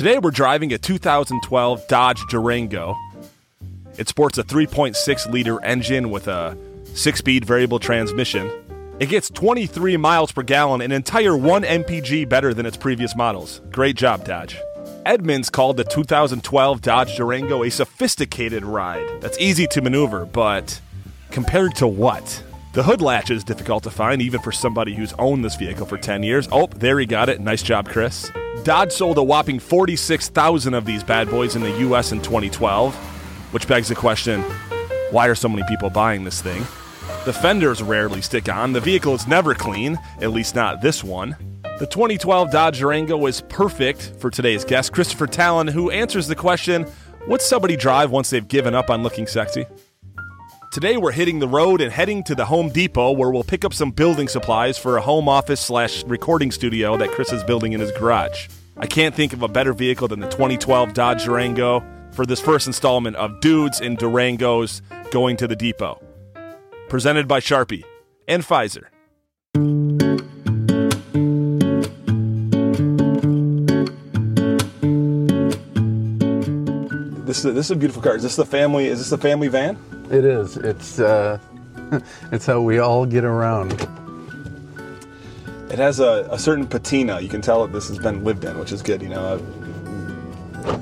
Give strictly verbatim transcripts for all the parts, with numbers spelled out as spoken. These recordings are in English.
Today we're driving a two thousand twelve Dodge Durango. It sports a three point six liter engine with a six-speed variable transmission. It gets twenty-three miles per gallon, an entire one M P G better than its previous models. Great job, Dodge. Edmunds called the two thousand twelve Dodge Durango a sophisticated ride. That's easy to maneuver, but compared to what? The hood latch is difficult to find, even for somebody who's owned this vehicle for ten years. Oh, there he got it. Nice job, Chris. Dodge sold a whopping forty-six thousand of these bad boys in the U S in twenty twelve, which begs the question, why are so many people buying this thing? The fenders rarely stick on. The vehicle is never clean, at least not this one. The twenty twelve Dodge Durango is perfect for today's guest, Christopher Tallon, who answers the question, what's somebody drive once they've given up on looking sexy? Today we're hitting the road and heading to the Home Depot, where we'll pick up some building supplies for a home office slash recording studio that Chris is building in his garage. I can't think of a better vehicle than the twenty twelve Dodge Durango for this first installment of Dudes in Durangos Going to the Depot. Presented by Sharpie and Pfizer. This is a, this is a beautiful car. Is this the family? Is this the family van? It is. It's uh, it's how we all get around. It has a, a certain patina. You can tell that this has been lived in, which is good. You know,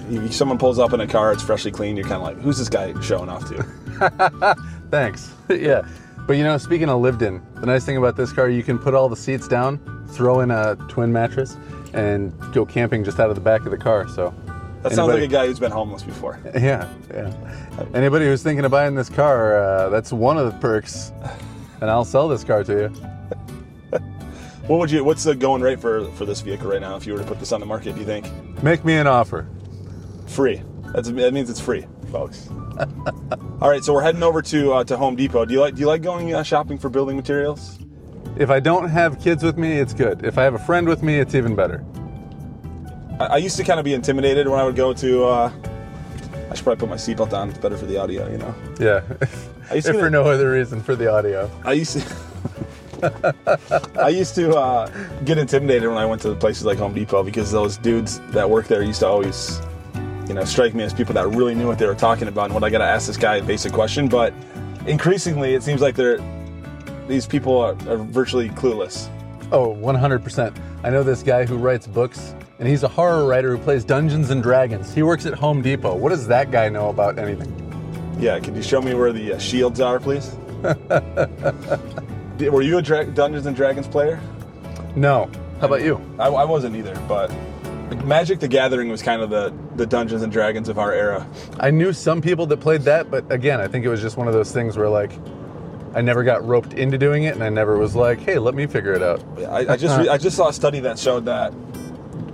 if someone pulls up in a car, it's freshly clean. You're kind of like, who's this guy showing off to? Thanks. Yeah. But you know, speaking of lived in, the nice thing about this car, you can put all the seats down, throw in a twin mattress, and go camping just out of the back of the car. So that anybody, sounds like a guy who's been homeless before. Yeah, yeah. Anybody who's thinking of buying this car, uh, that's one of the perks, and I'll sell this car to you. What would you? What's the going rate for, for this vehicle right now if you were to put this on the market, do you think? Make me an offer. Free. That's, that means it's free, folks. All right, so we're heading over to uh, to Home Depot. Do you like do you like going uh, shopping for building materials? If I don't have kids with me, it's good. If I have a friend with me, it's even better. I, I used to kind of be intimidated when I would go to. Uh, I should probably put my seatbelt on. It's better for the audio, you know. Yeah. I used to, if for no other reason, for the audio. I used to. I used to uh, get intimidated when I went to places like Home Depot because those dudes that work there used to always, you know, strike me as people that really knew what they were talking about and what I got to ask this guy a basic question. But increasingly, it seems like they're these people are, are virtually clueless. Oh, one hundred percent. I know this guy who writes books, and he's a horror writer who plays Dungeons and Dragons. He works at Home Depot. What does that guy know about anything? Yeah, could you show me where the uh, shields are, please? Were you a Dra- Dungeons and Dragons player? No. How about you? I, I wasn't either, but Magic the Gathering was kind of the, the Dungeons and Dragons of our era. I knew some people that played that, but again, I think it was just one of those things where, like, I never got roped into doing it, and I never was like, hey, let me figure it out. I, I just re- I just saw a study that showed that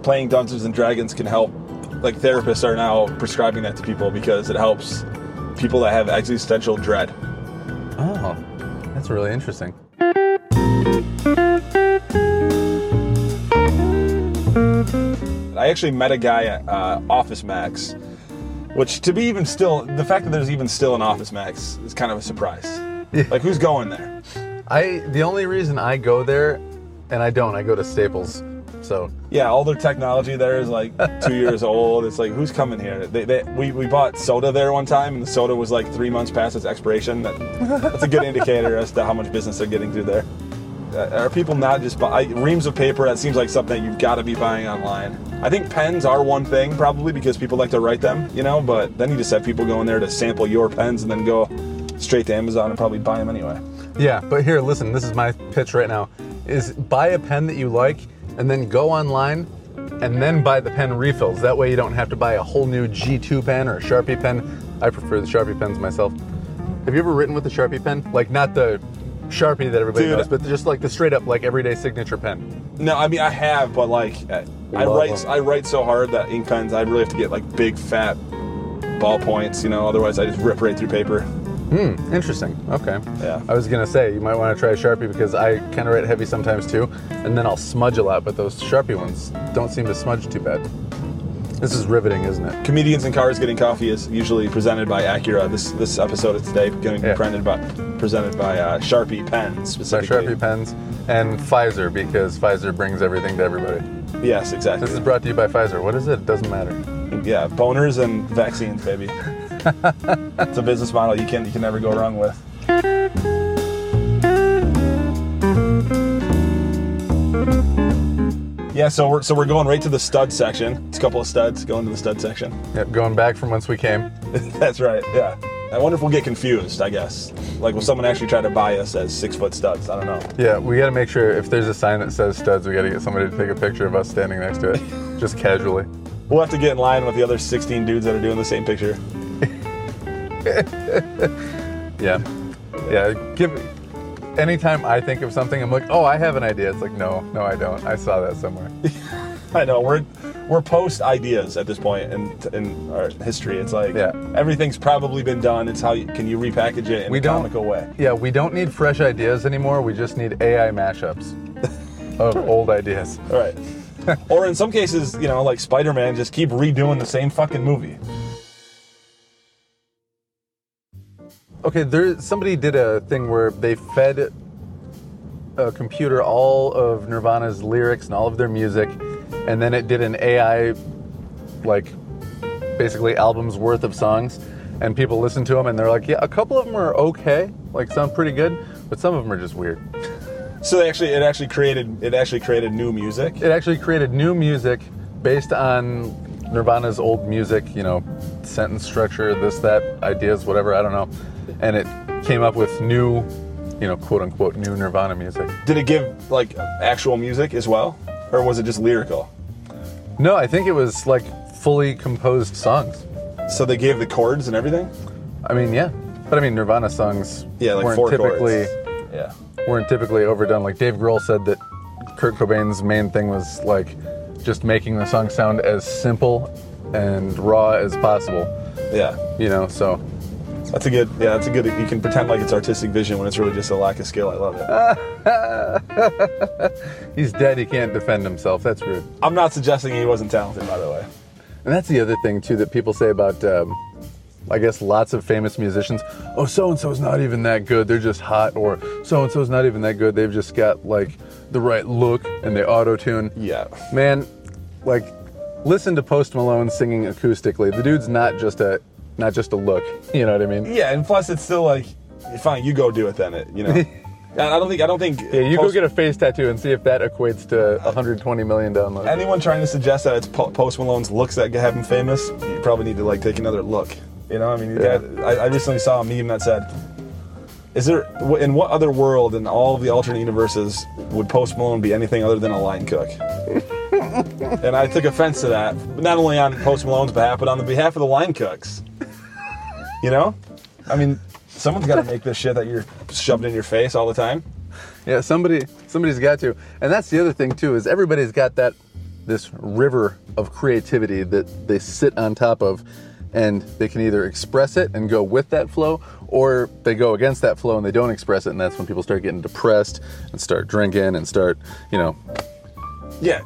playing Dungeons and Dragons can help. Like, therapists are now prescribing that to people because it helps people that have existential dread. Oh, that's really interesting. I actually met a guy at uh, Office Max, which to be even still, the fact that there's even still an Office Max is kind of a surprise. Yeah. Like, who's going there? I the only reason I go there, and I don't, I go to Staples. So yeah, all their technology there is like two years old. It's like, who's coming here? They, they, we, we bought soda there one time, and the soda was like three months past its expiration. That, that's a good indicator as to how much business they're getting through there. Are people not just buying reams of paper? That seems like something that you've got to be buying online. I think pens are one thing, probably, because people like to write them, you know, but then you just have people going there to sample your pens and then go straight to Amazon and probably buy them anyway. Yeah, but here, listen, this is my pitch right now, is buy a pen that you like and then go online and then buy the pen refills. That way you don't have to buy a whole new G two pen or a Sharpie pen. I prefer the Sharpie pens myself. Have you ever written with a Sharpie pen? Like, not the Sharpie that everybody Dude, knows, but just like the straight up like everyday signature pen. No, I mean I have, but like I, I write them. I write so hard that ink pens I really have to get like big fat ballpoints, you know, otherwise I just rip right through paper. Hmm, interesting. Okay. Yeah. I was gonna say you might want to try a Sharpie because I kind of write heavy sometimes too, and then I'll smudge a lot, but those Sharpie ones don't seem to smudge too bad. This is riveting, isn't it? Comedians in Cars Getting Coffee is usually presented by Acura. This this episode of today going to be presented by presented by uh, Sharpie pens specifically. By Sharpie pens and Pfizer, because Pfizer brings everything to everybody. Yes, exactly. This is brought to you by Pfizer. What is it? It doesn't matter. Yeah, boners and vaccines, baby. It's a business model you can you can never go wrong with. Yeah, so we're so we're going right to the stud section. It's a couple of studs going to the stud section. Yep, going back from whence we came. That's right. Yeah. I wonder if we'll get confused, I guess. Like, will someone actually try to buy us as six-foot studs? I don't know. Yeah, we got to make sure if there's a sign that says studs, we got to get somebody to take a picture of us standing next to it, just casually. We'll have to get in line with the other sixteen dudes that are doing the same picture. Yeah. Yeah. Give. Anytime I think of something, I'm like, oh, I have an idea. It's like, no, no, I don't. I saw that somewhere. I know. We're... We're post ideas at this point in in our history. It's like yeah. everything's probably been done. It's how you, can you repackage it in we a comical way. Yeah, we don't need fresh ideas anymore. We just need A I mashups of old ideas. All right. Or in some cases, you know, like Spider-Man, just keep redoing the same fucking movie. Okay, there. Somebody did a thing where they fed a computer all of Nirvana's lyrics and all of their music. And then it did an A I, like, basically albums worth of songs. And people listen to them and they're like, yeah, a couple of them are okay. Like, sound pretty good. But some of them are just weird. So they actually, it actually created, it actually created new music? It actually created new music based on Nirvana's old music, you know, sentence structure, this, that, ideas, whatever, I don't know. And it came up with new, you know, quote-unquote, new Nirvana music. Did it give, like, actual music as well? Or was it just lyrical? No, I think it was like fully composed songs. So they gave the chords and everything? I mean, yeah. But I mean, Nirvana songs yeah, like weren't typically yeah. weren't typically overdone. Like Dave Grohl said that Kurt Cobain's main thing was like just making the song sound as simple and raw as possible. Yeah. You know, so that's a good, yeah, that's a good, you can pretend like it's artistic vision when it's really just a lack of skill. I love it. He's dead, he can't defend himself. That's rude. I'm not suggesting he wasn't talented, by the way. And that's the other thing, too, that people say about, um, I guess, lots of famous musicians. Oh, so-and-so's not even that good, they're just hot. Or so-and-so's not even that good, they've just got, like, the right look and they auto-tune. Yeah. Man, like, listen to Post Malone singing acoustically. The dude's not just a... Not just a look, you know what I mean? Yeah, and plus it's still like, fine, you go do it then, it you know. I don't think, I don't think... Yeah, you post- go get a face tattoo and see if that equates to one hundred twenty million downloads. Anyone trying to suggest that it's Post Malone's looks that have him famous, you probably need to like take another look. You know, I mean, yeah. got, I, I recently saw a meme that said, is there, in what other world in all of the alternate universes would Post Malone be anything other than a line cook? And I took offense to that, not only on Post Malone's behalf, but on the behalf of the line cooks. You know? I mean, someone's got to make this shit that you're shoved in your face all the time. Yeah, somebody, somebody's got to. And that's the other thing, too, is everybody's got that this river of creativity that they sit on top of, and they can either express it and go with that flow, or they go against that flow and they don't express it, and that's when people start getting depressed and start drinking and start, you know... Yeah.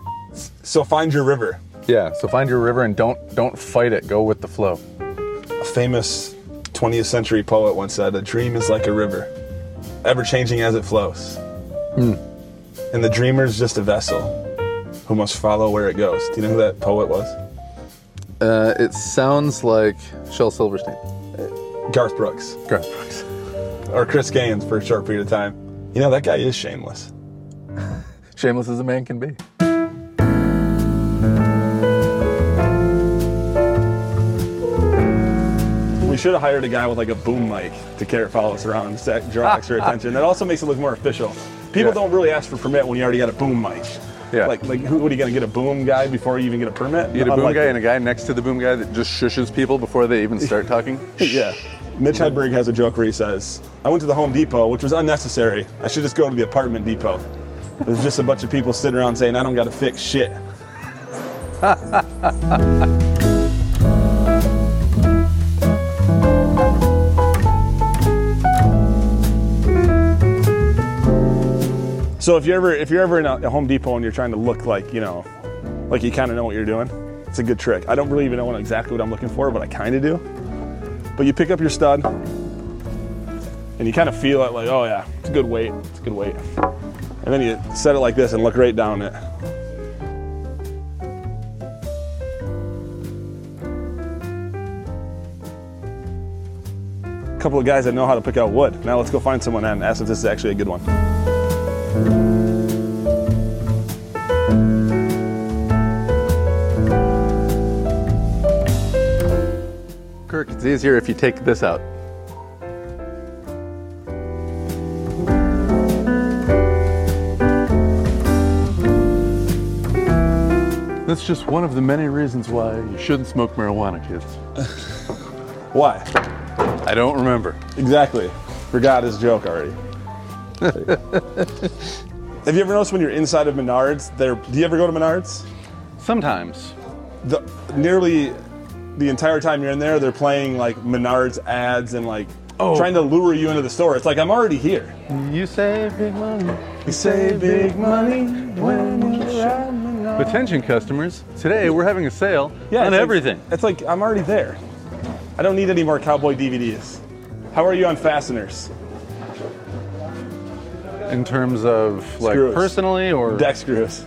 So find your river. Yeah, so find your river and don't don't fight it. Go with the flow. A famous twentieth century poet once said, a dream is like a river, ever-changing as it flows. Mm. And the dreamer's just a vessel who must follow where it goes. Do you know who that poet was? Uh, it sounds like Shel Silverstein. Garth Brooks. Garth Brooks. Or Chris Gaines for a short period of time. You know, that guy is shameless. Shameless as a man can be. We should have hired a guy with like a boom mic to carry, follow us around and set, draw extra attention. That also makes it look more official. People yeah. don't really ask for permit when you already got a boom mic. Yeah. Like, like who, what are you going to get, a boom guy before you even get a permit? You get a boom guy and a guy next to the boom guy that just shushes people before they even start talking? Yeah. Mitch Hedberg has a joke where he says, I went to the Home Depot, which was unnecessary. I should just go to the apartment depot. There's just a bunch of people sitting around saying, I don't got to fix shit. So if you're ever if you're ever in a Home Depot and you're trying to look like, you know, like you kind of know what you're doing, it's a good trick. I don't really even know exactly what I'm looking for, but I kind of do. But you pick up your stud, and you kind of feel it like, oh yeah, it's a good weight, it's a good weight. And then you set it like this and look right down it. a couple of guys that know how to pick out wood. Now let's go find someone and ask if this is actually a good one. Kirk, it's easier if you take this out. That's just one of the many reasons why you shouldn't smoke marijuana, kids. Why? I don't remember. Exactly. Forgot his joke already. Have you ever noticed when you're inside of Menards, there, do you ever go to Menards? Sometimes. The, nearly the entire time you're in there, they're playing like Menards ads and like oh. trying to lure you into the store. It's like, I'm already here. You save big money. You save big money when you ride. Attention customers, today we're having a sale yeah, on it's everything. Like, it's like, I'm already there. I don't need any more cowboy D V Ds. How are you on fasteners? In terms of, like, screws. Personally or? Deck screws.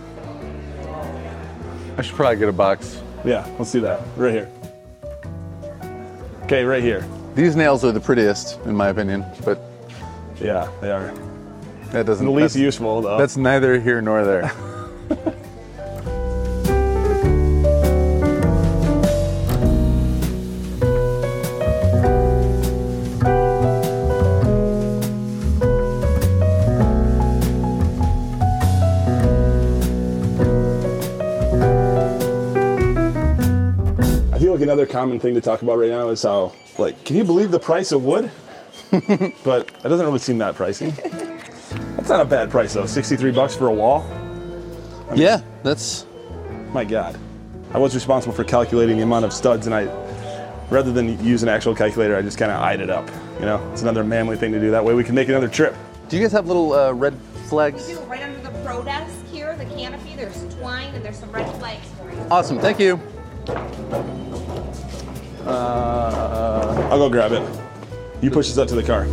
I should probably get a box. Yeah, let's do that. Right here. Okay, right here. These nails are the prettiest, in my opinion, but. Yeah, they are. That doesn't. The least useful, though. That's neither here nor there. Another common thing to talk about right now is how, like, can you believe the price of wood? But that doesn't really seem that pricey. That's not a bad price though, sixty-three bucks for a wall. I mean, yeah, that's. My God, I was responsible for calculating the amount of studs, and I, rather than use an actual calculator, I just kind of eyed it up. You know, it's another manly thing to do. That way we can make another trip. Do you guys have little uh, red flags? We do, right under the pro desk here, the canopy. There's twine and there's some red flags for you. Awesome, thank you. Uh, I'll go grab it. You push this up to the car.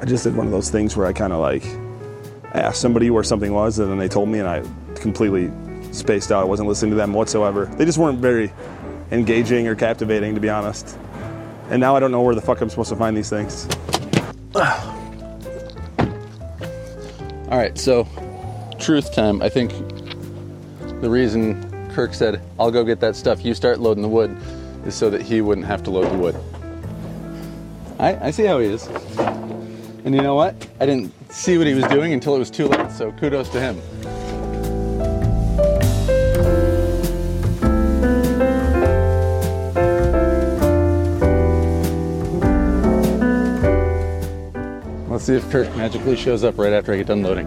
I just did one of those things where I kind of like asked somebody where something was, and then they told me, and I completely spaced out. I wasn't listening to them whatsoever. They just weren't very engaging or captivating, to be honest. And now I don't know where the fuck I'm supposed to find these things. All right, so truth time. I think the reason Kirk said, I'll go get that stuff, you start loading the wood, is so that he wouldn't have to load the wood. I, I see how he is. And you know what? I didn't see what he was doing until it was too late, so kudos to him. Let's see if Kirk magically shows up right after I get done loading.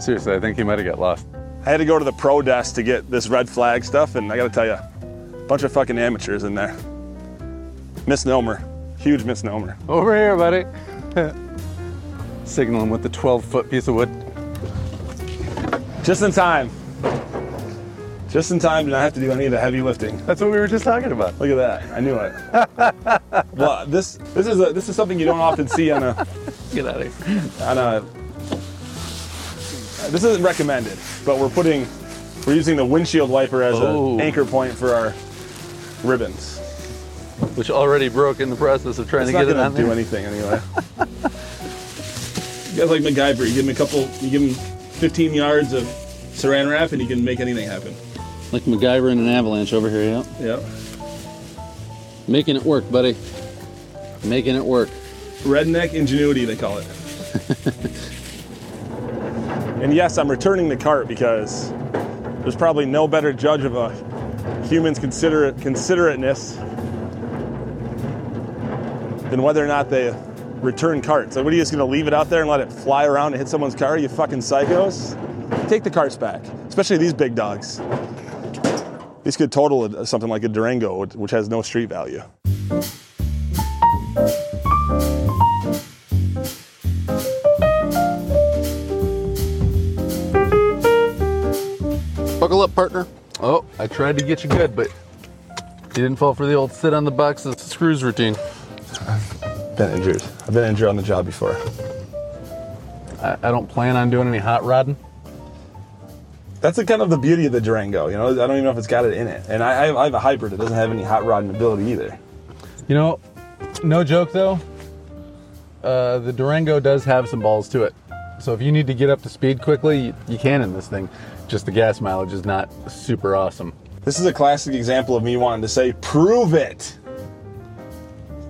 Seriously, I think he might have got lost. I had to go to the pro desk to get this red flag stuff, and I gotta tell you, a bunch of fucking amateurs in there. Misnomer. Huge misnomer. Over here, buddy. Signaling with the twelve-foot piece of wood. Just in time. Just in time to not have to do any of the heavy lifting. That's what we were just talking about. Look at that. I knew it. Well, this this is a, this is something you don't often see on a... Get out of here. On a... This isn't recommended, but we're putting... We're using the windshield wiper as oh. an anchor point for our ribbons. Which already broke in the process of trying it's to get it on there. It's not going to do anything anyway. You guys like MacGyver. You give him a couple... You give him fifteen yards of Saran wrap and you can make anything happen. Like MacGyver in an avalanche over here, yeah? Yep. Making it work, buddy. Making it work. Redneck ingenuity, they call it. And yes, I'm returning the cart because there's probably no better judge of a human's considerate considerateness than whether or not they return carts. So what, are you just going to leave it out there and let it fly around and hit someone's car, you fucking psychos? Take the carts back, especially these big dogs. This could total something like a Durango, which has no street value. Buckle up, partner. Oh, I tried to get you good, but You didn't fall for the old sit on the box of screws routine. I've been injured. I've been injured on the job before. I, I don't plan on doing any hot rodding. That's the kind of the beauty of the Durango, you know? I don't even know if it's got it in it. And I, I have a hybrid. It doesn't have any hot rodding ability either. You know, no joke though, uh, the Durango does have some balls to it. So if you need to get up to speed quickly, you, you can in this thing. Just the gas mileage is not super awesome. This is a classic example of me wanting to say, prove it.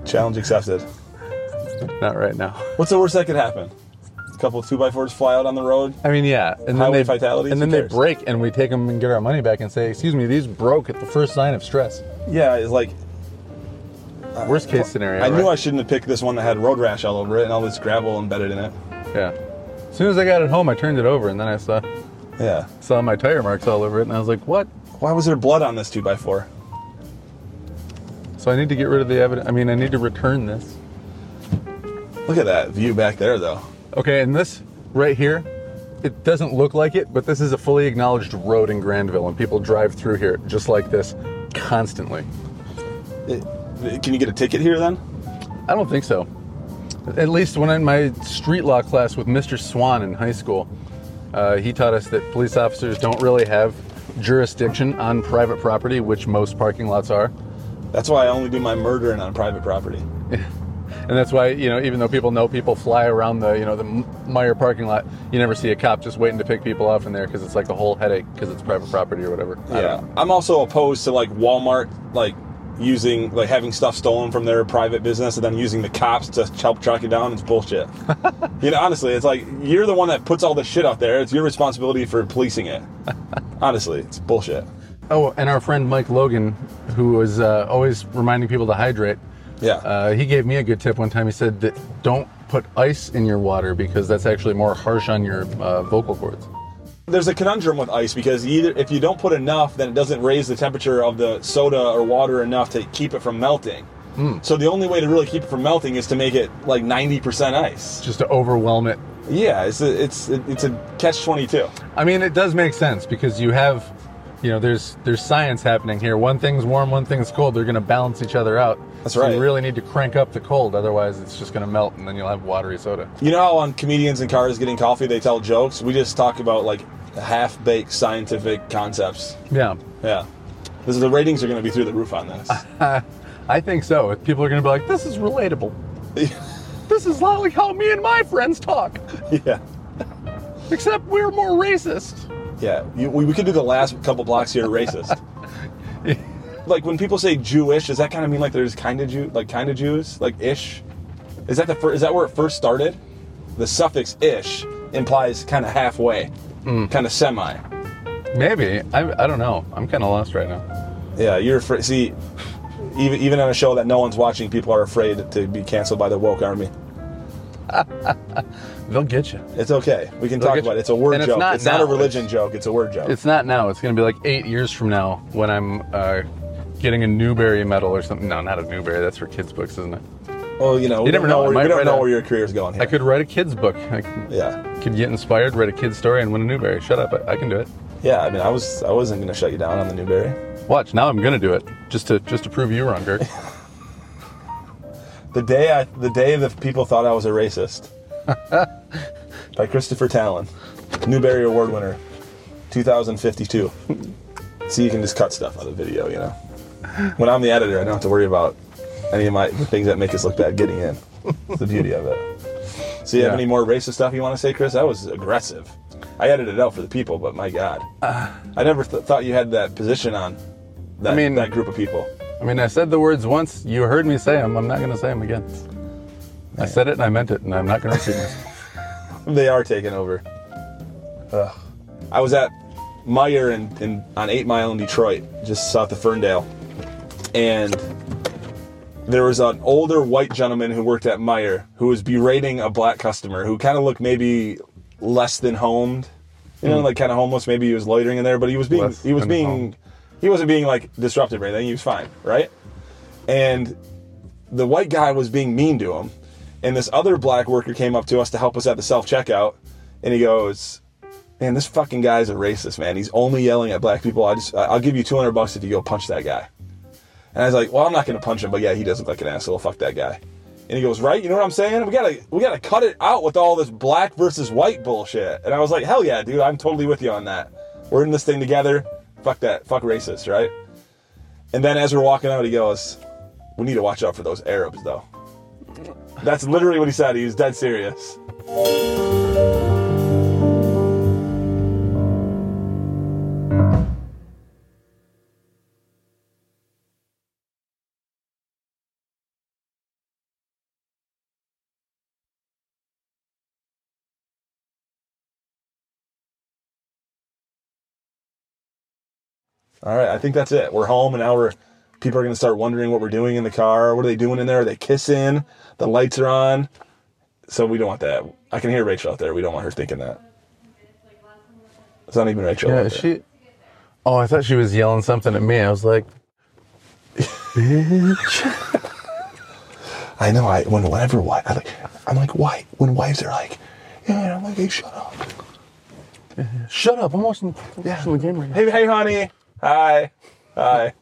Challenge accepted. Not right now. What's the worst that could happen? A couple of two by fours fly out on the road. I mean, yeah. And then they fatalities. And then they break and we take them and get our money back and say, excuse me, these broke at the first sign of stress. Yeah, it's like... Uh, worst case scenario, I right? knew I shouldn't have picked this one that had road rash all over it and all this gravel embedded in it. Yeah. As soon as I got it home, I turned it over and then I saw... Yeah. Saw my tire marks all over it and I was like, what? Why was there blood on this two by four? So I need to get rid of the evidence. I mean, I need to return this. Look at that view back there, though. Okay, and this right here, it doesn't look like it, but this is a fully acknowledged road in Grandville, and people drive through here just like this constantly. It, can you get a ticket here, then? I don't think so. At least when in my street law class with Mister Swan in high school, uh, he taught us that police officers don't really have jurisdiction on private property, which most parking lots are. That's why I only do my murdering on private property. And that's why, you know, even though people know people fly around the, you know, the Meijer parking lot, you never see a cop just waiting to pick people off in there because it's like a whole headache because it's private property or whatever. Yeah. I'm also opposed to, like, Walmart, like, using, like, having stuff stolen from their private business and then using the cops to help track it down. It's bullshit. You know, honestly, it's like, you're the one that puts all this shit out there. It's your responsibility for policing it. Honestly, it's bullshit. Oh, and our friend Mike Logan, who was uh, always reminding people to hydrate, yeah, uh, he gave me a good tip one time. He said that don't put ice in your water because that's actually more harsh on your uh, vocal cords. There's a conundrum with ice because either if you don't put enough, then it doesn't raise the temperature of the soda or water enough to keep it from melting. Mm. So the only way to really keep it from melting is to make it like ninety percent ice. Just to overwhelm it. Yeah, it's a, it's a, it's a catch twenty-two. I mean, it does make sense because you have, you know, there's there's science happening here. One thing's warm, one thing's cold. They're going to balance each other out. That's right. So you really need to crank up the cold, otherwise it's just going to melt, and then you'll have watery soda. You know how on Comedians in Cars Getting Coffee they tell jokes? We just talk about, like, half-baked scientific concepts. Yeah. Yeah. This is, the ratings are going to be through the roof on this. I think so. People are going to be like, this is relatable. This is not like how me and my friends talk. Yeah. Except we're more racist. Yeah. You, we, we could do the last couple blocks here racist. Like, when people say Jewish, does that kind of mean like there's kind of Jew, like kind of Jews, like ish? Is that the fir- is that where it first started? The suffix ish implies kind of halfway, mm. kind of semi. Maybe. I I don't know. I'm kind of lost right now. Yeah, you're afraid. See, even even on a show that no one's watching, people are afraid to be canceled by the woke army. They'll get you. It's okay. We can They'll talk about it. It's a word and joke. It's, not, it's not a religion it's, joke. It's a word joke. It's not now. It's going to be like eight years from now when I'm uh, getting a Newbery medal or something. No, not a Newbery. That's for kids' books, isn't it? Oh, well, you know, you we never know. Where, we don't know a, where your career's going here. I could write a kid's book. I could, yeah. could get inspired, write a kid's story, and win a Newbery. Shut up. I, I can do it. Yeah, I mean, I, was, I wasn't going to shut you down on the Newbery. Watch. Now I'm going to do it just to just to prove you wrong, Gert. The day I, the day that people thought I was a racist. By Christopher Tallon, Newbery Award winner, two thousand fifty-two. See, you can just cut stuff out of the video, you know. When I'm the editor, I don't have to worry about any of my things that make us look bad getting in. It's the beauty of it. So you yeah. have any more racist stuff you want to say, Chris? That was aggressive. I edited it out for the people, but my God. Uh, I never th- thought you had that position on that, I mean, that group of people. I mean, I said the words once. You heard me say them. I'm not going to say them again. I said it and I meant it, and I'm not going to repeat myself. They are taking over. Ugh. I was at Meijer in, in, on eight mile in Detroit, just south of Ferndale, and there was an older white gentleman who worked at Meijer who was berating a black customer who kind of looked maybe less than homed, you know, mm. like kind of homeless. Maybe he was loitering in there, but he was being less he was being home. He wasn't being like disruptive or anything. He was fine, right? And the white guy was being mean to him. And this other black worker came up to us to help us at the self-checkout, and he goes, man, this fucking guy's a racist, man. He's only yelling at black people. I just, I'll give you two hundred bucks if you go punch that guy. And And I was like, well, I'm not going to punch him, but yeah, he does look like an asshole. Fuck that guy. And he goes, right? You know what I'm saying? We gotta, we gotta cut it out with all this black versus white bullshit. And I was like, hell yeah, dude, I'm totally with you on that. We're in this thing together. Fuck that. Fuck racist, right? And then as we're walking out, he goes, we need to watch out for those Arabs, though. That's literally what he said. He was dead serious. All right, I think that's it. We're home, and now we're, people are going to start wondering what we're doing in the car. What are they doing in there? Are they kissing? The lights are on. So we don't want that. I can hear Rachel out there. We don't want her thinking that. It's not even Rachel yeah, out there. She, oh, I thought she was yelling something at me. I was like, bitch. I know. I when whatever why I like, I'm like, why? When wives are like, yeah, and I'm like, hey, shut up. Shut up. I'm watching, I'm watching yeah. the game right now. Hey, hey, honey. Hi. Hi.